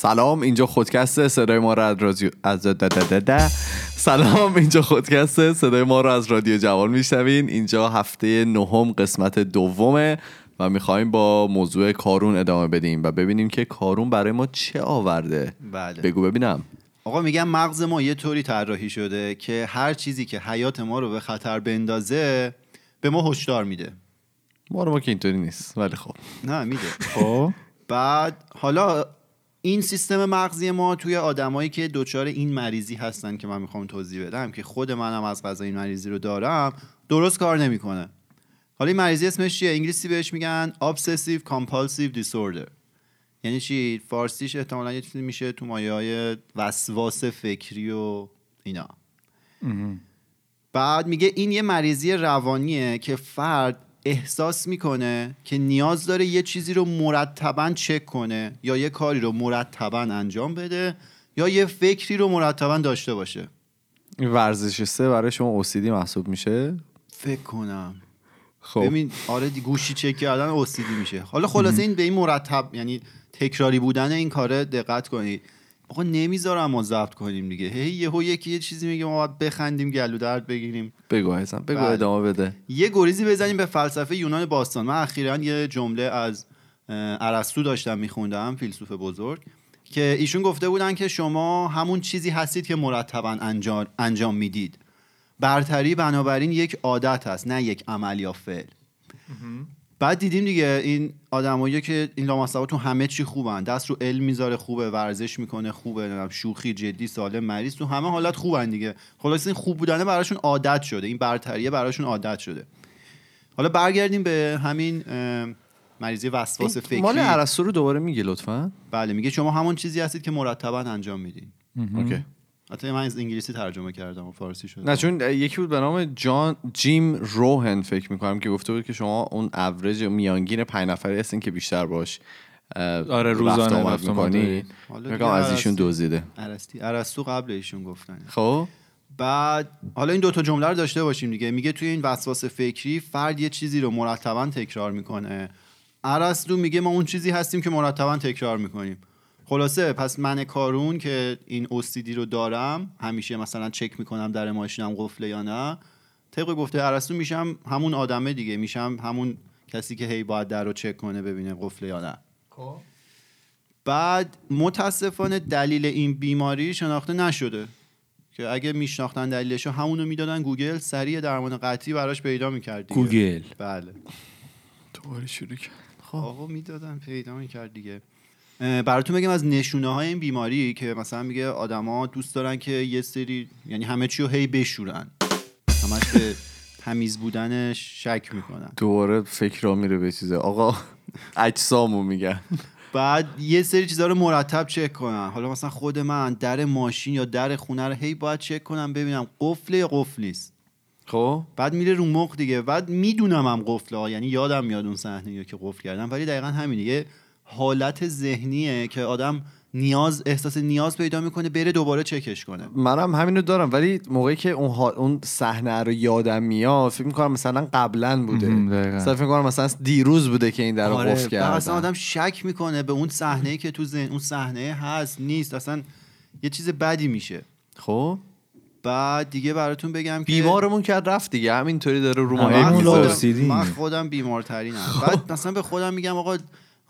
سلام، اینجا خودکست صدای ما را از رادیو جوان میشنوین. اینجا هفته نهم قسمت دومه و میخواییم با موضوع کارون ادامه بدیم و ببینیم که کارون برای ما چه آورده. بله. بگو ببینم. آقا میگم مغز ما یه طوری طراحی شده که هر چیزی که حیات ما رو به خطر بندازه به ما هشدار میده. ما که اینطوری نیست ولی خب نه میده. خب بعد حالا این سیستم مغزی ما توی آدمایی که دوچار این مریضی هستن که من میخوام توضیح بدم که خود منم از قضا این مریضی رو دارم، درست کار نمیکنه. حالا این مریضی اسمش چیه؟ انگلیسی بهش میگن Obsessive Compulsive Disorder. یعنی چی؟ فارسیش احتمالاً یه چیزی میشه تو مایه‌های وسواس فکری و اینا. بعد میگه این یه مریضی روانیه که فرد احساس میکنه که نیاز داره یه چیزی رو مرتباً چک کنه یا یه کاری رو مرتباً انجام بده یا یه فکری رو مرتباً داشته باشه. این ورزش سه برای شما OCD محسوب میشه؟ فکر کنم. خب ببین آره گوشی چک کردن OCD میشه. حالا خلاصه این به این مرتب یعنی تکراری بودن این کاره دقت کنید. آقا نمیذارم ما ضبط کنیم دیگه. یهو یکی یه چیزی میگه ما باید بخندیم گلو درد بگیریم. بگو ادامه بده. یه گریزی بزنیم به فلسفه یونان باستان. من اخیراً یه جمله از ارسطو داشتم میخوندم، فیلسوف بزرگ، که ایشون گفته بودن که شما همون چیزی هستید که مرتباً انجام میدید. برتری بنابراین یک عادت است، نه یک عمل یا فعل. بعد دیدیم دیگه این آدمایی که این لامصبا تو همه چی خوبن، دست رو علم میذاره خوبه، ورزش میکنه خوبه، شوخی، جدی، سالم، مریض، تو همه حالت خوبن دیگه. خلاص این خوب بودنه براشون عادت شده، این برتریه براشون عادت شده. حالا برگردیم به همین مریضی وسواس فکری. مال ارسطو رو دوباره میگی لطفا؟ بله، میگه شما همون چیزی هستید که مرتبا انجام میدین. اوکی. حتی من از انگلیسی ترجمه کردم و فارسی شد. نه چون یکی بود به نام جان جیم روهن فکر میکنم که گفته بود که شما اون اوریج میانگین 5 نفری هستین که بیشتر باش آره روزانه رفت میکنی. میگم از ایشون دوزیده. ارسطو قبل ایشون گفتن. خب بعد حالا این دوتا جمله رو داشته باشیم دیگه. میگه توی این وسواس فکری فرد یه چیزی رو مرتبا تکرار میکنه. ارسطو میگه ما اون چیزی هستیم که مرتبا تکرار میکنیم. خلاصه پس من کارون که این OCD رو دارم، همیشه مثلا چک میکنم در ماشینم قفله یا نه، طبق گفته ارسطو میشم همون آدمه دیگه، میشم همون کسی که هی باید در رو چک کنه ببینه قفله یا نه. بعد متاسفانه دلیل این بیماری شناخته نشده که اگه میشناختن دلیلش رو همون رو میدادن گوگل، سریع درمان قطعی براش پیدا میکرد دیگه. گوگل بله دوباره شروع کرد. آقا میدادن پیدا میکرد دیگه. براتون بگم از نشونه های این بیماری که مثلا میگه آدما دوست دارن که یه سری یعنی همه چی رو هی بشورن، همش به تمیز بودنش شک میکنن. دوباره فکرها میره به چیزه آقا اجسامو میگن. بعد یه سری چیزا رو مرتب چک کنن. حالا مثلا خود من در ماشین یا در خونه رو هی باید چک کنم ببینم قفله یا قفلیست. خب بعد میره رو مخ دیگه. بعد میدونم هم قفله، یعنی یادم میاد اون صحنه یا که قفل کردم، ولی دقیقاً همین دیگه حالت ذهنیه که آدم احساس نیاز پیدا میکنه بره دوباره چکش کنه. منم همینو دارم، ولی موقعی که اون صحنه رو یادم میاد فکر میکنم مثلا قبلا بوده، مثلا فکر میکنم مثلا دیروز بوده که این درو قفل کرده. اصلا آدم شک میکنه به اون صحنه‌ای که تو ذهن اون صحنه هست نیست، اصلا یه چیز بدی میشه. خب بعد دیگه براتون بگم که بیمارمون کرد رفت دیگه، همینطوری داره رو من خودم بیمارترینم. بعد مثلا به خودم میگم آقا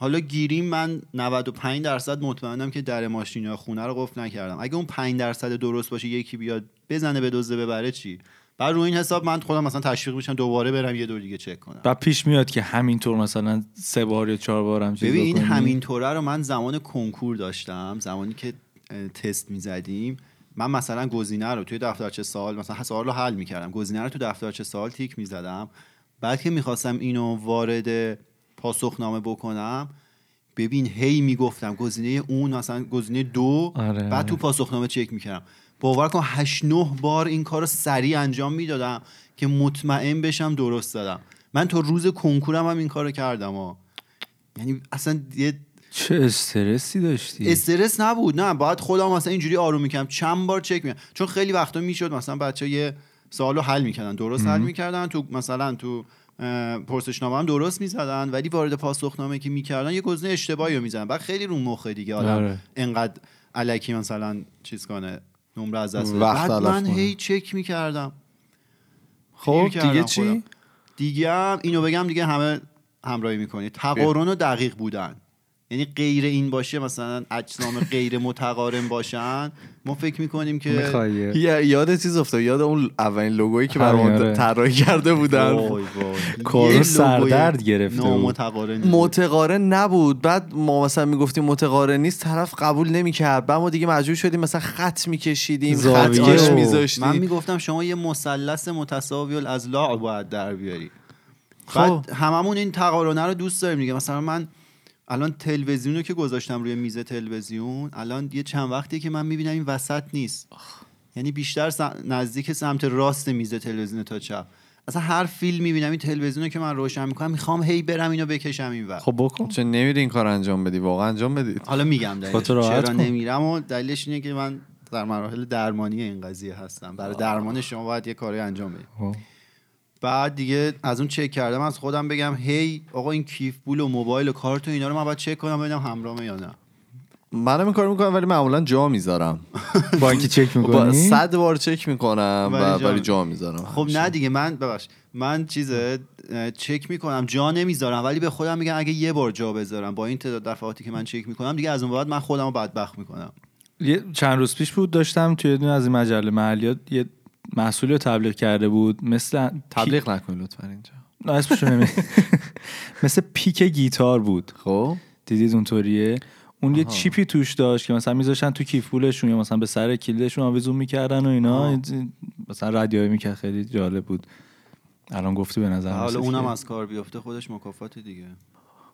حالا گیریم من 95% مطمئنم که در ماشین یا خونه رو قفل نکردم. اگه اون 5% درست باشه یکی بیاد بزنه به دزده ببره چی؟ بعد روی این حساب من خودم مثلا تشویق میشم دوباره برم یه دور دیگه چک کنم. بعد پیش میاد که همینطور مثلا 3 بار یا 4 بارم چیز ببین این همینطوره رو من زمان کنکور داشتم، زمانی که تست میزدیم من مثلا گزینه رو توی دفترچه سوال مثلا سوال رو حل میکردم، گزینه رو تو دفترچه سوال تیک میزدم، بعد که میخواستم اینو وارد پاسخنامه بکنم ببین هی میگفتم گزینه اون مثلا گزینه 2 آره. بعد تو پاسخنامه چک میکردم. باور کن 8-9 بار این کارو سریع انجام میدادم که مطمئن بشم درست دادم. من تو روز کنکورم هم این کارو کردم یعنی اصلا یه چه استرسی داشتی؟ استرس نبود، نه باید خودم مثلا اینجوری آروم میکردم چند بار چک میکردم، چون خیلی وقتا میشد مثلا بچه‌ها یه سوالو حل میکردن درست حل میکردن تو مثلا تو پرسشنامه هم درست میزدن ولی وارد پاسخنامه که میکردن یه گزینه اشتباهی رو میزدن. بعد خیلی رو مخه دیگه آدم انقدر الکی مثلا چیز کنه نمره از دست. بعد من هی چک میکردم. خب دیگه چی؟ دیگه اینو بگم دیگه همه همراهی میکنید. تقارن و دقیق بودن، یعنی غیر این باشه مثلا اجسام غیر متقارن باشن ما فکر میکنیم که یاد چیز افتاد، یاد اون اولین لوگویی که برام طراحی کرده بودن کارو سردرد گرفته بود، متقارن نبود. بعد ما مثلا میگفتیم متقارن نیست، طرف قبول نمیکرد. بعد ما دیگه مجبور شدیم مثلا خط میکشیدیم، خط کش میذاشتیم. من میگفتم شما یه مثلث متساوی از لاع باید در بیاری. بعد هممون این تقارن رو دوست داریم دیگه. مثلا من الان تلویزیون رو که گذاشتم روی میز تلویزیون، الان یه چند وقتی که من میبینم این وسط نیست، یعنی بیشتر نزدیک سمت راست میز تلویزیون تا چپ. اصلا هر فیلم میبینم این تلویزیون رو که من روشن میکنم میخوام هی برم اینو بکشم اینور. خب بکن، چون نمیری این کار انجام بدی. واقعا انجام بدید. حالا میگم دلیل چرا نمیرم و دلیلش اینه که من در مراحل درمانی این قضیه هستم. برای درمان شما باید یه کاری انجام بدید. بعد دیگه از اون چک کردم از خودم بگم هی آقا این کیف پول و موبایل و کارت و اینا رو من باید چک کنم ببینم همراهمه یا نه. منم این کارو میکنم ولی معمولا جا میذارم. با اینکه چک میکنم 100 بار چک میکنم ولی جا میذارم. خب نه دیگه من ببخش من چیزه چک میکنم جا نمیذارم، ولی به خودم میگم اگه یه بار جا بذارم با این تعداد دفعاتی که من چک میکنم دیگه از اون بعد من خودمو بدبخت میکنم. چند روز پیش بود داشتم توی یه دونه از این مجله محلیات یه محصولی رو تبلیغ کرده بود، مثل تبلیغ نکنی لطفا اینجا، نه اسمش رو نمیدونم، مثل پیک گیتار بود. خب دیدید اونطوریه؟ اون یه چیپی توش داشت که مثلا میذاشتن تو کیف پولشون یا مثلا به سر کلیدشون آویزون میکردن و اینا، مثلا رادیویی میکرد. خیلی جالب بود. الان گفتی به نظر حالا اونم از کار بیفته خودش مکافات دیگه.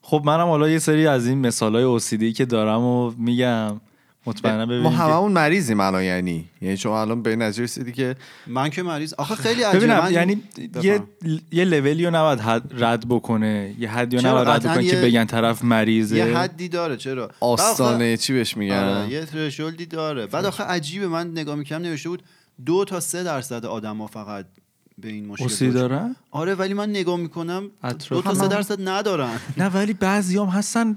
خب منم حالا یه سری از این مثالای OCD که دارم و میگم مطمئنا ببینید ما هممون مریضیم الان. یعنی شما الان به نظر رسیدی که من که مریض. آخه خیلی عجیبه. یعنی یه لولی رو نباید رد بکنه، یه حدی رو نباید رد بکنه که بگن طرف مریضه. یه حدی داره. چرا آستانه چی بهش میگن، یه ترشولدی داره. بعد آخه عجیبه، من نگاه میکنم نوشته بود 2-3% آدما فقط به این مشکل دارن. آره ولی من نگاه میکنم 2-3% ندارن. نه ولی بعضیام هستن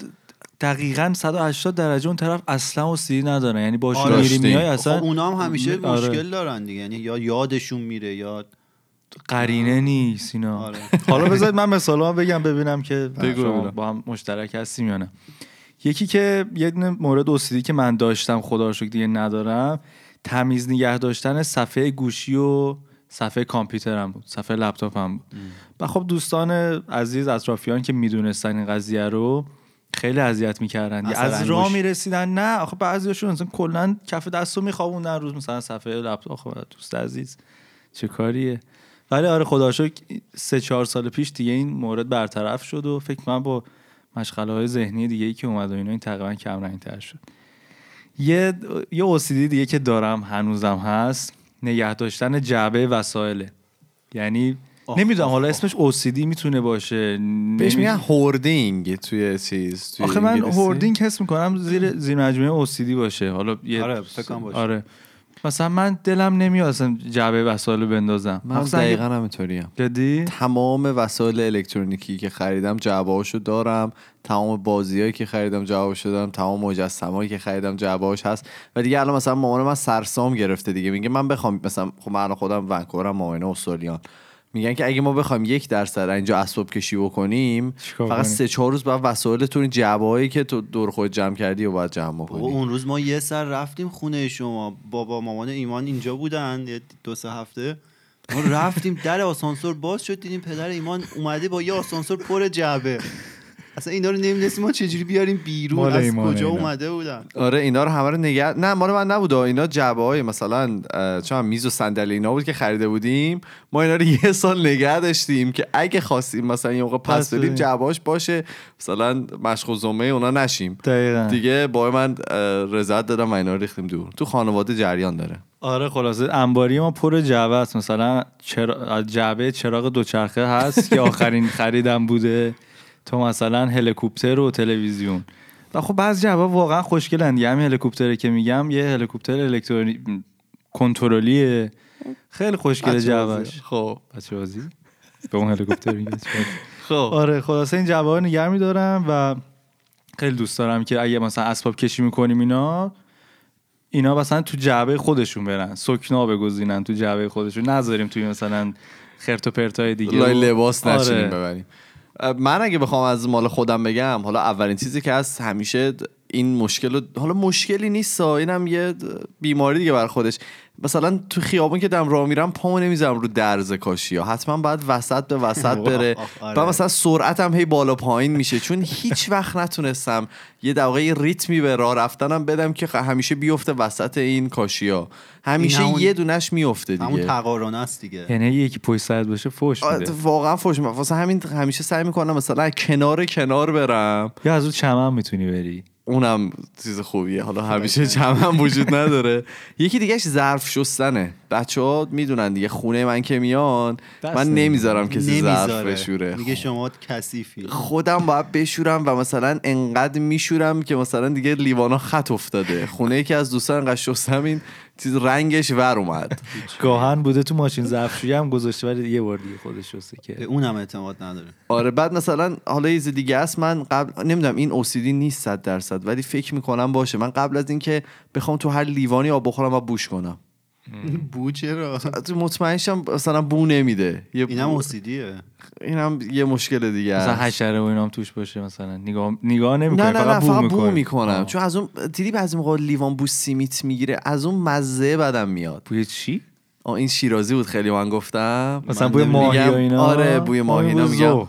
دقیقاً 180 درجه اون طرف اصلا OCD نداره، یعنی باشون میری میای اصلا. خب اونا هم همیشه مشکل دارن دیگه، یعنی یا یادشون میره یا قرینه نیست اینا. آره. حالا بذارید من مثالا بگم ببینم که با هم مشترک هستیم یا نه. یکی که یه دونه مورد OCD که من داشتم خدا رو شکر دیگه ندارم، تمیز نگه داشتن صفحه گوشی و صفحه کامپیوترم بود، صفحه لپتاپم بود. و خب دوستان عزیز اطرافیان که میدونستن این قضیه رو خیلی اذیت میکردن، از راه میرسیدن. نه آخه بعضیاشون مثلا کلا کف دستو میخوابوندن روز مثلا صفحه لپتاپ. خب دوست عزیز چه کاریه. ولی آره خدا شکر 3-4 سال پیش دیگه این مورد برطرف شد و فکر من با مشغله های ذهنی دیگه ای که اومد و اینا این تقریبا کم رنگ تر شد. یه OCD دیگه که دارم هنوزم هست، نگه داشتن جعبه وسایله. یعنی نمیدونم حالا اسمش OCD میتونه باشه، بهش میگن هوردینگ توی چیز. آخه من هوردینگ حس میکنم زیر مجموعه OCD باشه. حالا یه آره فکرام باشه. آره مثلا من دلم نمیاد اصلا جعبه وسایل رو بندازم. من دقیقاً همینطوریم. جدی تمام وسایل الکترونیکی که خریدم جعبه‌هاشو دارم، تمام بازیایی که خریدم جعبه‌هاشو دارم، تمام مجسمه‌هایی که خریدم جعبه‌هاش هست. و دیگه الان مثلا مامان من سرسام گرفته دیگه، میگه من بخوام مثلا خب من خودم ونکورم، مامان استرالیان، میگن که اگه ما بخوایم 1% اینجا اسباب کشی بکنیم فقط 3-4 روز بعد وسایل تو این جعبه‌ای که تو دور خود جمع کردی و بعد جمع کنی. اون روز ما یه سر رفتیم خونه شما، بابا مامان ایمان اینجا بودن یه 2-3 هفته. ما رفتیم در آسانسور باز شد، دیدیم پدر ایمان اومده با یه آسانسور پر جعبه. اصلا اینا رو نمی‌دونیم ما چجوری بیاریم بیرون، از کجا اومده بودن. آره اینا رو همه رو نگرد. نه مال من نبوده اینا، جعبه‌های مثلا چون میز و صندلی اینا بود که خریده بودیم، ما اینا رو 1 سال نگه داشتیم که اگه خواستیم مثلا یه موقع پس بدیم جعبه‌اش باشه، مثلا مشغول زمه اونا نشیم. دقیقاً. دیگه با من رضایت دادم و اینا رو ریختیم دور. تو خانواده جریان داره. آره خلاصه انباری ما پر جعبه است. مثلا جعبه چراغ دوچرخه هست که آخرین خریدم بوده، تو مثلا هلیکوپتر و تلویزیون. و خب بعضی جعبه واقعا خوشگلن. همین هلیکوپتره که میگم یه هلیکوپتر الکترونیک کنترلیه، خیلی خوشگله جعبهش. خب بچه‌وازی به اون هلیکوپتر میگه. خب آره خلاصه این جواب نگه میدارم و خیلی دوست دارم که اگه مثلا اسباب کشی میکنیم اینا مثلا تو جعبه خودشون برن سکنا بگذینن تو جعبه خودشون، نذاریم توی مثلا خرت و پرتای دیگه لای لباس نشینیم. آره. ببریم. من اگه بخوام از مال خودم بگم، حالا اولین چیزی که هست همیشه این مشکل، حالا مشکلی نیست، اینم یه بیماری دیگه برای خودش. مثلا تو خیابون که دم راه میرم پامو نمیذارم رو درز کاشی، حتما باید وسط به وسط بره. بعد مثلا سرعتم هی بالا پایین میشه چون هیچ وقت نتونستم یه دقیقه ریتمی به راه رفتنم بدم که همیشه بیفته وسط این کاشیا، همیشه این یه دونش میفته دیگه. همون تقارنه است دیگه، یعنی یکی پشت سر باشه فوش میده. واقعا فوش میده. واسه همین همیشه سعی میکنم مثلا کنار برم. یا از اون چمن میتونی بری، اونم چیز خوبیه، حالا همیشه چمن وجود نداره. یکی دیگهش ظرف شستنه. بچه‌ها میدونن دیگه، خونه من که میان من نمیذارم کسی ظرف بشوره، میگه شما کثیفی. خودم باید بشورم و مثلا انقدر میشورم که مثلا دیگه لیوانا خط افتاده. خونه یکی از دوستان انقدر شستم این چیز رنگش ور اومد. گاهن بوده تو ماشین ظرفشویی هم گذاشته ولی یه بار دیگه خودش شسته که اونم اعتماد نداره. آره بعد مثلا حالا یه چیز دیگه است، من قبل نمیدونم این OCD نیست 100% ولی فکر میکنم باشه، من قبل از اینکه بخوام تو هر لیوانی آب بخورم و بوش کنم بو چرا تو مطمئنشم مثلا بو نمیده. اینم OCDه، اینم یه مشکل دیگه است. مثلا حشره و اینام توش باشه مثلا نگاه نمی‌کنه، فقط بو میکنم. چون از اون دیدی بعضی موقع لیوان بو سیمیت میگیره، از اون مزه بدم میاد. بوی چی؟ این شیرازی بود خیلی من گفتم مثلا بوی ماهی یا اینا. آره بوی ماهی اینا میگم،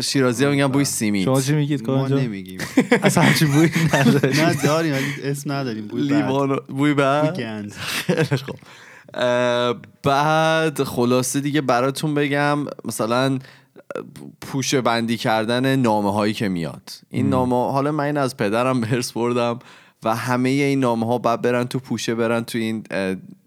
شیرازی میگم بوی سیمیت. شما چی میگید؟ ما نمیگیم اصلا چی بوی نداریم. نه داریم اسم نداریم. بوی بعد ویکند. خب بعد خلاصه دیگه براتون بگم مثلا پوشه بندی کردن نامه هایی که میاد. این نامه حالا من این از پدرم برس بردم و همه این نامه ها بعد برن تو پوشه، برن تو این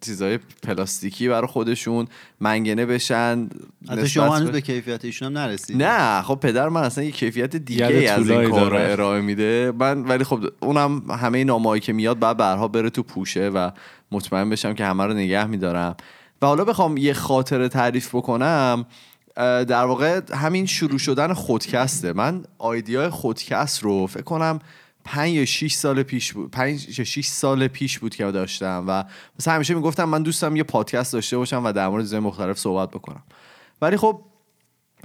چیزهای پلاستیکی برای خودشون منگنه بشن. حتی شما هنوز به کیفیت ایشون هم نرسید. نه خب پدر من اصلا یه کیفیت دیگه از این کار را ارائه میده. من ولی خب اونم همه این نامه هایی که میاد بعد برها بره تو پوشه و مطمئن بشم که همه رو نگه میدارم. و حالا بخوام یه خاطره تعریف بکنم، در واقع همین شروع شدن خودکسته. من ایده خودکست رو فکر کنم 5 یا 6 سال پیش بود که داشتم و مثلا همیشه میگفتم من دوستم یه پادکست داشته باشم و در مورد چیزهای مختلف صحبت بکنم. ولی خب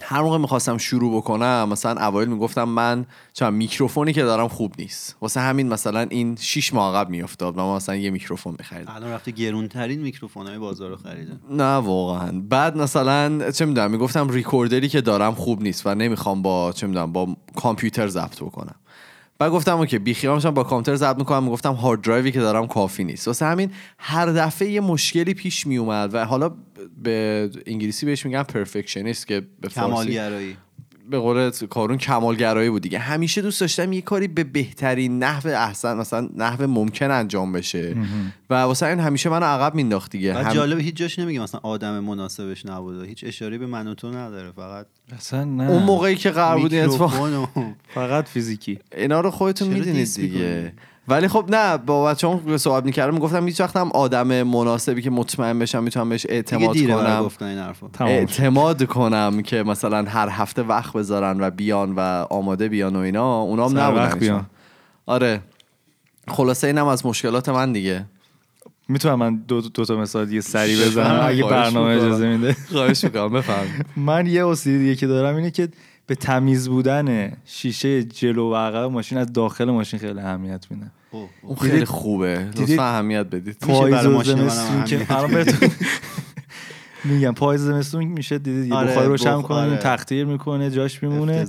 هر موقع میخواستم شروع بکنم مثلا اوایل میگفتم من چون میکروفونی که دارم خوب نیست، واسه همین مثلا این 6 ماه عقب میافتاد و من مثلا یه میکروفون میخریدم. الان رفته گرونترین میکروفونای بازار رو خریدم. نه واقعا. بعد مثلا چه میدونم میگفتم ریکوردری که دارم خوب نیست و نمیخوام با چه میدونم با کامپیوتر ضبط بکنم. بعد گفتم اوکی بیخیالشم با کامپیوتر ضبط میکنم. میگفتم هارد درایوی که دارم کافی نیست. واسه همین هر دفعه یه مشکلی پیش می اومد و حالا به انگلیسی بهش میگن پرفکشنیست که به فارسی کمالگرایی، به قول کارون کمالگرایی بود دیگه. همیشه دوست داشتم یه کاری به بهترین نحو احسن مثلا نحو ممکن انجام بشه و واسه این همیشه منو عقب مینداخت دیگه. بعد جالبه هیچ جاش نمیگه مثلا آدم مناسبش نبوده، هیچ اشاره به من و تو نداره، فقط اصلا نه اون موقعی که قرار بود اتفاق فقط فیزیکی. اینا رو خودتون میدونید دیگه. ولی خب نه با بچه‌ام صحبت می‌کردم میگفتم هیچ وقت هم آدم مناسبی که مطمئن بشم میتونم بهش اعتماد کنم اعتماد کنم که مثلا هر هفته وقت بذارن و بیان و آماده بیان و اینا، اونام نبودن. آره خلاصه اینم از مشکلات من دیگه. میتونم من دو تا مثال دیگه سری بزنم اگه برنامه اجازه میده؟ خواهش می‌کنم بفهم. من یه OCD دیگه که دارم اینه که به تمیز بودن شیشه جلو و عقب ماشین از داخل ماشین خیلی اهمیت میدم. اون خیلی خوبه، لطفا اهمیت بدید. پاییز و زمستون که میگم پاییز زمستون میشه دیدید بخار روشن کنه، اون تختیر میکنه جاش میمونه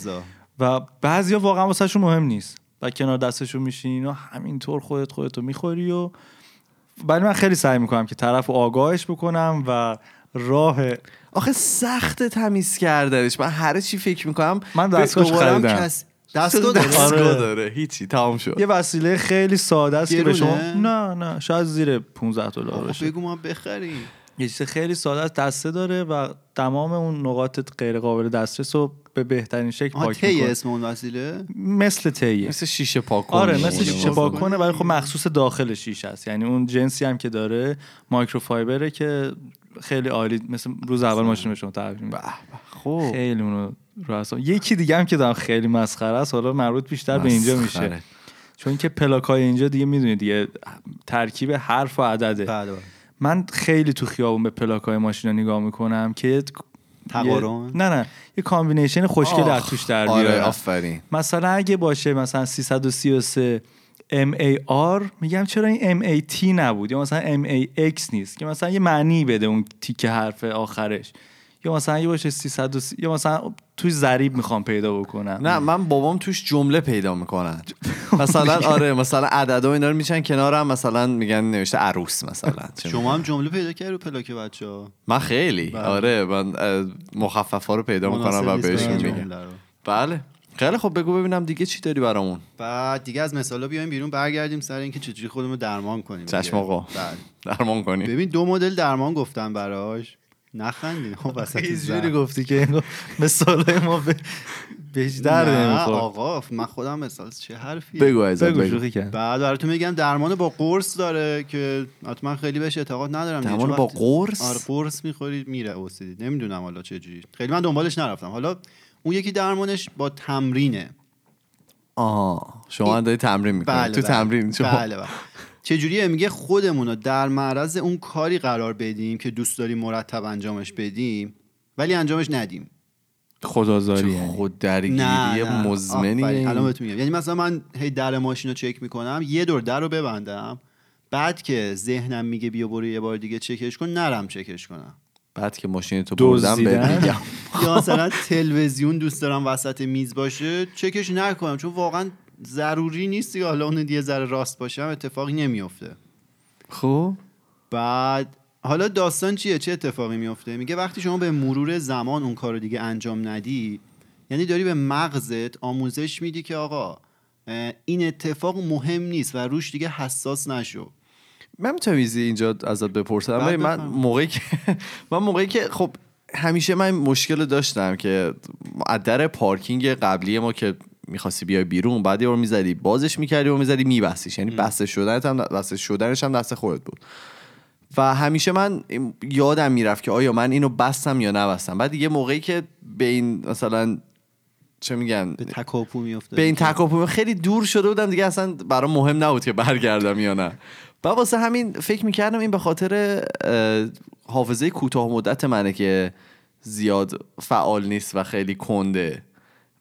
و بعضیا واقعا واسهشون مهم نیست و کنار دستشون میشین اینا همینطور خودتو میخوری. و ولی من خیلی سعی میکنم که طرف آگاهش بکنم و راه آخه سخت تمیز کردنش. من هر چی فکر میکنم من دستگاه خریدم دستگاه داره هیچی تمام شد. یه وسیله خیلی ساده است که به شما نه شاید زیر $15 باشه. بگو ما بخریم. یه چیز خیلی ساده از دسته داره و تمام اون نقاط غیر قابل دسترس رو به بهترین شکل پاک می‌کنه. اسم اون وسیله مثل تیه، مثل شیشه پاکونه. آره مثل شیشه پاکونه، ولی خب مخصوص داخل شیشه است. یعنی اون جنسی هم که داره مایکروفایبره که خیلی عالی، مثل روز اول ماشین بهشون تحویل میده. خب خیلی اون رو اصلا. یکی دیگه هم که دارم خیلی مسخره است، حالا مربوط بیشتر به اینجا میشه، چون که پلاکای اینجا دیگه میدونید دیگه ترکیب حرف و عدده. بله. من خیلی تو خیابون به پلاکای ماشینا نگاه میکنم که تقارن نه یه کامبینیشن خوشگل از توش در بیاره. آره آفرین. مثلا اگه باشه مثلا 333 MAR، میگم چرا این MAT نبود، یا مثلا MAX نیست که مثلا یه معنی بده اون تیکه حرف آخرش، یا مثلا یه باشه 330، یا مثلا توی ضریب میخوام پیدا بکنم. نه من بابام توش جمله پیدا میکنن مثلا. آره مثلا عددا اینا رو میچن کنارم، مثلا میگن نوشته عروس مثلا. شما هم جمله پیدا کردی رو پلاک بچه‌ها؟ من خیلی بله. آره من مخففا رو پیدا میکنم و بهش میگم. بله خیلی خب بگو ببینم دیگه چی داری برامون. بعد دیگه از مثالا بیایم بیرون، برگردیم سر اینکه چجوری خودمون درمان کنیم. چشم آقا درمان کنیم. ببین دو مدل درمان گفتم براش، نخندین خب وسط جوری گفتی که اینو مثالای ما بهش در نمیخوره. آقا من خودم مثال چه حرفیه بگو ازت بگو. بعد براتون میگم درمان با قرص داره که حتما خیلی بهش اعتقاد ندارم. درمان با قرص؟ آره قرص میخورید میره اوسیدی، نمیدونم حالا چه جوری، خیلی من دنبالش نرفتم. حالا اون یکی درمانش با تمرینه. آها شما دارید تمرین میکنید؟ بله تو بله. تمرین شما بله. چجوریه؟ میگه خودمون رو در معرض اون کاری قرار بدیم که دوست داریم مرتب انجامش بدیم ولی انجامش ندیم. خودآزاری یعنی خود درگیری مزمنی. الان بهت میگم. یعنی مثلا من هی در ماشین رو چک میکنم، یه دور در رو ببندم، بعد که ذهنم میگه بیا برو یه بار دیگه چکش کن، نرم چکش کنم. بعد که ماشین تو بردم ببینم. یا مثلا تلویزیون دوست دارم وسط میز باشه، چکش نکنم چون واقعا ضروری نیست که حالا اون یه ذره راست باشه، هم اتفاقی نمیفته. خب بعد حالا داستان چیه؟ چه اتفاقی میفته؟ میگه وقتی شما به مرور زمان اون کارو دیگه انجام ندی، یعنی داری به مغزت آموزش میدی که آقا این اتفاق مهم نیست و روش دیگه حساس نشو. من میتونیزی اینجا ازت بپرسم ولی من موقعی که خب همیشه من مشکل داشتم که از در پارکینگ قبلی ما که می‌خواستی بیای بیرون، بعد یه بار می‌زدی بازش می‌کردی و می‌زدی می‌بستیش، یعنی بسته شدنش هم دست خودت بود و همیشه من یادم میرفت که آیا من اینو بستم یا نبستم. بعد یه موقعی که به این مثلا چه میگن به تکاپو میافتاد، به این تکاپو خیلی دور شده بودم دیگه، اصلا برام مهم نبود که برگردم یا نه. بعد واسه همین فکر می‌کردم این به خاطر حافظه کوتاه مدت منه که زیاد فعال نیست و خیلی کنده.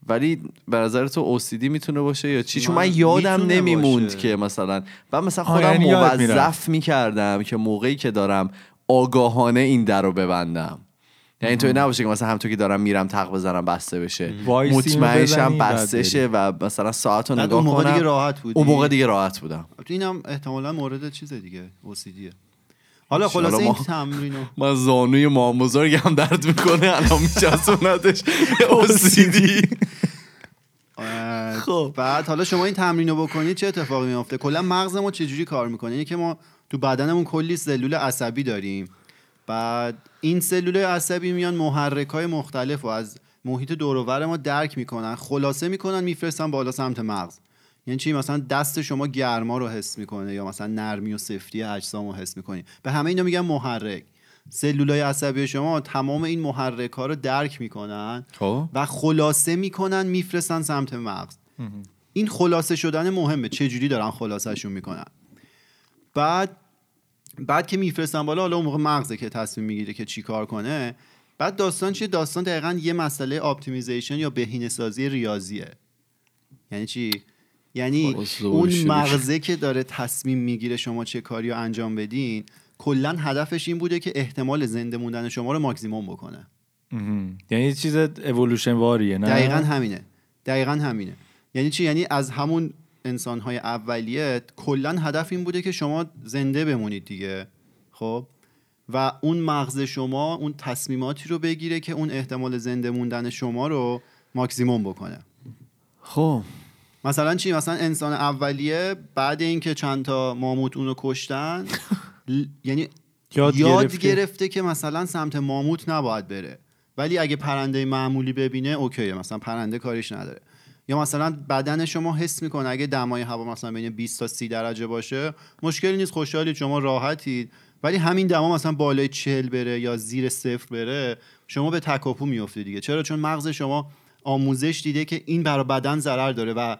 ولی به نظر تو OCD میتونه باشه یا چی؟ چون من یادم نمیموند باشه. که مثلا و مثلا خودم موظف میکردم که موقعی که دارم آگاهانه این در رو ببندم، یعنی تو نباشه که مثلا هم تو که دارم میرم تق بزنم بسته بشه، مطمئنشم بسته شه و مثلا ساعت رو نگاه کنم. اون موقع دیگه راحت بودم. اینم احتمالا مورد چیز دیگه OCDه. حالا خلاص این تمرینو من زانوی ماموزارگم درد میکنه الان میچسبوندش OCD. خب بعد حالا شما این تمرینو بکنید چه اتفاقی میفته؟ کلا مغزمون چه جوری کار میکنه؟ اینکه ما تو بدنمون کلی سلول عصبی داریم، بعد این سلول عصبی میان محرکای مختلفو از محیط دور و بر ما درک میکنن، خلاصه میکنن، میفرستن بالا سمت مغز. یعنی چی؟ مثلا دست شما گرما رو حس میکنه یا مثلا نرمی و سفتی اجسام رو حس میکنی. به همه اینا میگن محرک. سلولای عصبی شما تمام این محرک ها رو درک میکنن و خلاصه میکنن، میفرستن سمت مغز. این خلاصه شدن مهمه. چجوری دارن خلاصه شون میکنن؟ بعد که میفرستن بالا، حالا اون موقع مغزه که تصمیم میگیره که چی کار کنه. بعد داستان چیه؟ داستان دقیقاً یه مسئله اپتیمیزیشن یا بهینه‌سازی ریاضیه. یعنی چی؟ یعنی اون مغزه که داره تصمیم میگیره شما چه کاری رو انجام بدین، کلا هدفش این بوده که احتمال زنده موندن شما رو ماکسیموم بکنه. یعنی چیز اِوولوشن واریه. نه دقیقاً همینه. یعنی چی؟ یعنی از همون انسان‌های اولیه کلا هدف این بوده که شما زنده بمونید دیگه. خب و اون مغز شما اون تصمیماتی رو بگیره که اون احتمال زنده موندن شما رو ماکسیموم بکنه. خب مثلا چی؟ مثلا انسان اولیه بعد اینکه چند تا ماموت اونو کشتن یعنی یاد گرفته که مثلا سمت ماموت نباید بره، ولی اگه پرنده معمولی ببینه اوکیه، مثلا پرنده کاریش نداره. یا مثلا بدن شما حس میکنه اگه دمای هوا مثلا بین 20 تا 30 درجه باشه مشکلی نیست، خوشحالید، شما راحتید، ولی همین دما مثلا بالای 40 بره یا زیر 0 بره شما به تکاپو میافتید دیگه. چرا؟ چون مغز شما آموزش دیده که این برای بدن ضرر داره و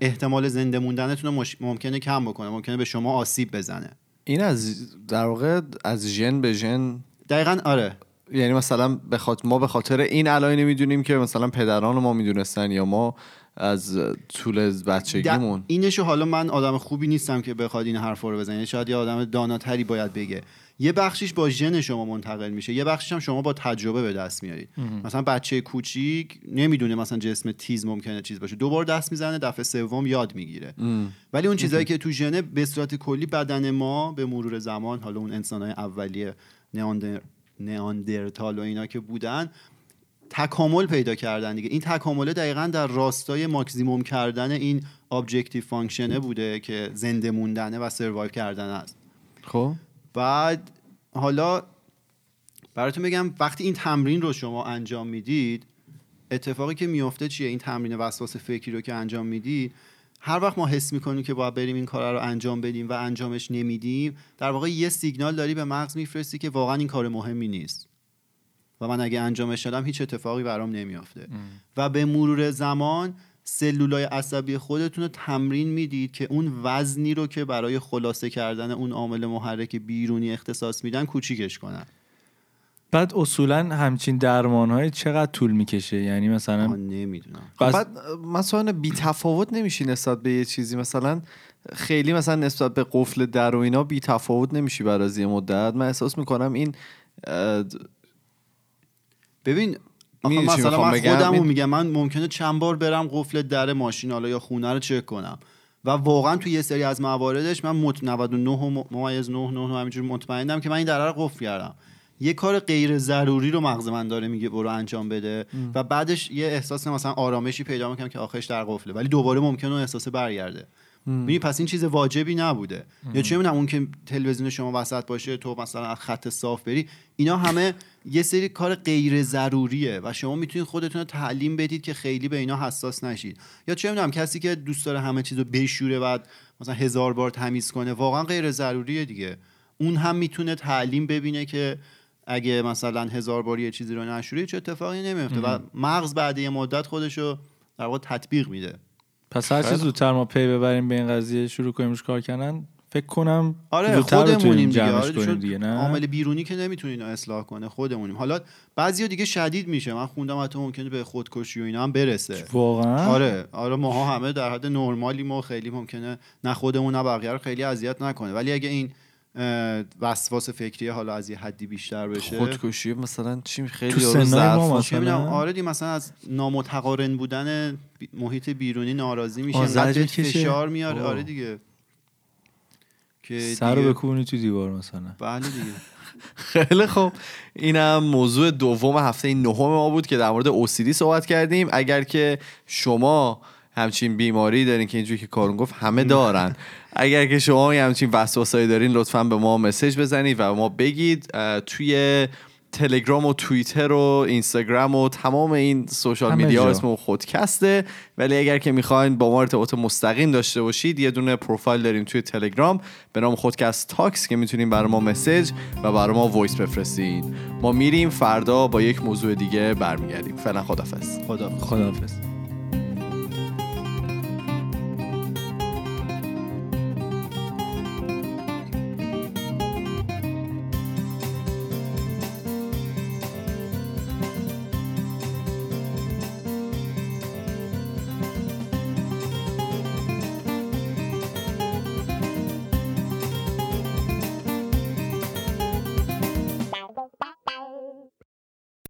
احتمال زنده موندنتون رو ممکنه کم بکنه، ممکنه به شما آسیب بزنه. این از در واقع از ژن به ژن دقیقاً آره، یعنی مثلا ما به خاطر این علایمی نمیدونیم که مثلا پدران ما میدونستن یا ما از طول بچگیمون. اینشو حالا من آدم خوبی نیستم که بخواد این حرفا رو بزنه، شاید یه آدم داناتری باید بگه. یه بخشیش با ژن شما منتقل میشه، یه بخشیش هم شما با تجربه به دست میارید. مثلا بچه کوچیک نمیدونه مثلا جسم تیز ممکنه چیز باشه، دوبار دست میزنه، دفعه سوم یاد میگیره. ولی اون چیزایی که تو ژن به صورت کلی بدن ما به مرور زمان، حالا اون انسانای اولیه نئاندرتال و اینا که بودن، تکامل پیدا کردن دیگه. این تکامله دقیقاً در راستای ماکسیموم کردن این ابجکتیو فانکشنه بوده که زنده موندنه و سروایو کردن است. خب بعد حالا براتون بگم وقتی این تمرین رو شما انجام میدید اتفاقی که میفته چیه؟ این تمرین وسواس فکری رو که انجام میدید، هر وقت ما حس میکنیم که باید بریم این کار رو انجام بدیم و انجامش نمیدیم، در واقع یه سیگنال داری به مغز میفرستی که واقعا این کار مهمی نیست و من اگه انجامش دادم هیچ اتفاقی برام نمیافته. و به مرور زمان سلولای عصبی خودتون رو تمرین میدید که اون وزنی رو که برای خلاصه کردن اون عامل محرک بیرونی اختصاص میدن کوچیکش کنن. بعد اصولا همچین درمان‌های چقدر طول می‌کشه؟ یعنی مثلا نمیدونم. بعد مثلا بی تفاوت نمی‌شی نسبت به یه چیزی، مثلا خیلی مثلا نسبت به قفل در و اینا بی تفاوت نمی‌شی بعد از یه مدت. من احساس می‌کنم این ببین مثلا من خودمو میگم، من ممکنه چند بار برم قفل در ماشین حالا یا خونه رو چک کنم و واقعا توی یه سری از مواردش من 99.99 همینجوری مطمئنم که من این در رو قفل کردم. یه کار غیر ضروری رو مغز من داره میگه برو انجام بده و بعدش یه احساس مثلا آرامشی پیدا میکنم که آخرش در قفله، ولی دوباره ممکنه اون احساس برگرده. ببین پس این چیز واجبی نبوده. یا چه میدونم اون که تلویزیون شما وسط باشه تو مثلا از خط صاف بری، اینا همه یه سری کار غیر ضروریه و شما میتونید خودتون رو تعلیم بدید که خیلی به اینا حساس نشید. یا چه میدونم کسی که دوست داره همه چیزو بشوره و مثلا 1000 بار تمیز کنه، واقعا غیر ضروریه دیگه. اون هم میتونه تعلیم ببینه که اگه مثلا 1000 بار یه چیزی رو نشوری چه اتفاقی نمیفته و مغز بعد یه مدت خودشو در واقع تطبیق میده. پس هر چه زودتر ما پی ببریم به این قضیه، شروع کنیم روش کار کردن، فکر کنم آره خودمونیم دیگه. آره دیگه، نه عامل بیرونی که نمیتونین اصلاح کنه، خودمونیم. حالا بعضیا دیگه شدید میشه، من خوندم حتی ممکنه به خودکشی و اینا هم برسه. واقعا؟ آره ماها همه در حد نرمالی، ما خیلی ممکنه نه خودمون نه بقیه رو خیلی اذیت نکنه، ولی اگه این وسواس فکری حالا از یه حدی بیشتر بشه، خودکشی مثلا چی خیلی ضعف چه میدونم، آره دی مثلا از نامتقارن بودن محیط بیرونی ناراضی میشه، انقدر فشار میاره. آره دیگه که سر رو بکوبونی تو دیوار مثلا. بله دیگه. خیلی خوب، اینم موضوع دوم هفته نهم ما بود که در مورد OCD صحبت کردیم. اگر که شما همچین بیماری دارین که اینجوری که کارون گفت همه دارن، اگر که شما همچین وسواسایی دارین لطفاً به ما مسیج بزنید و ما بگید. توی تلگرام و توییتر و اینستاگرام و تمام این سوشال میدیا اسم خودکسته، ولی اگر که میخواین با ما ارتباط مستقیم داشته باشید یه دونه پروفایل داریم توی تلگرام به نام خودکست تاکس که میتونین برای ما مسیج و برای ما وایس بفرستین. ما میریم فردا با یک موضوع دیگه برمیگردیم. فعلا خداحافظ.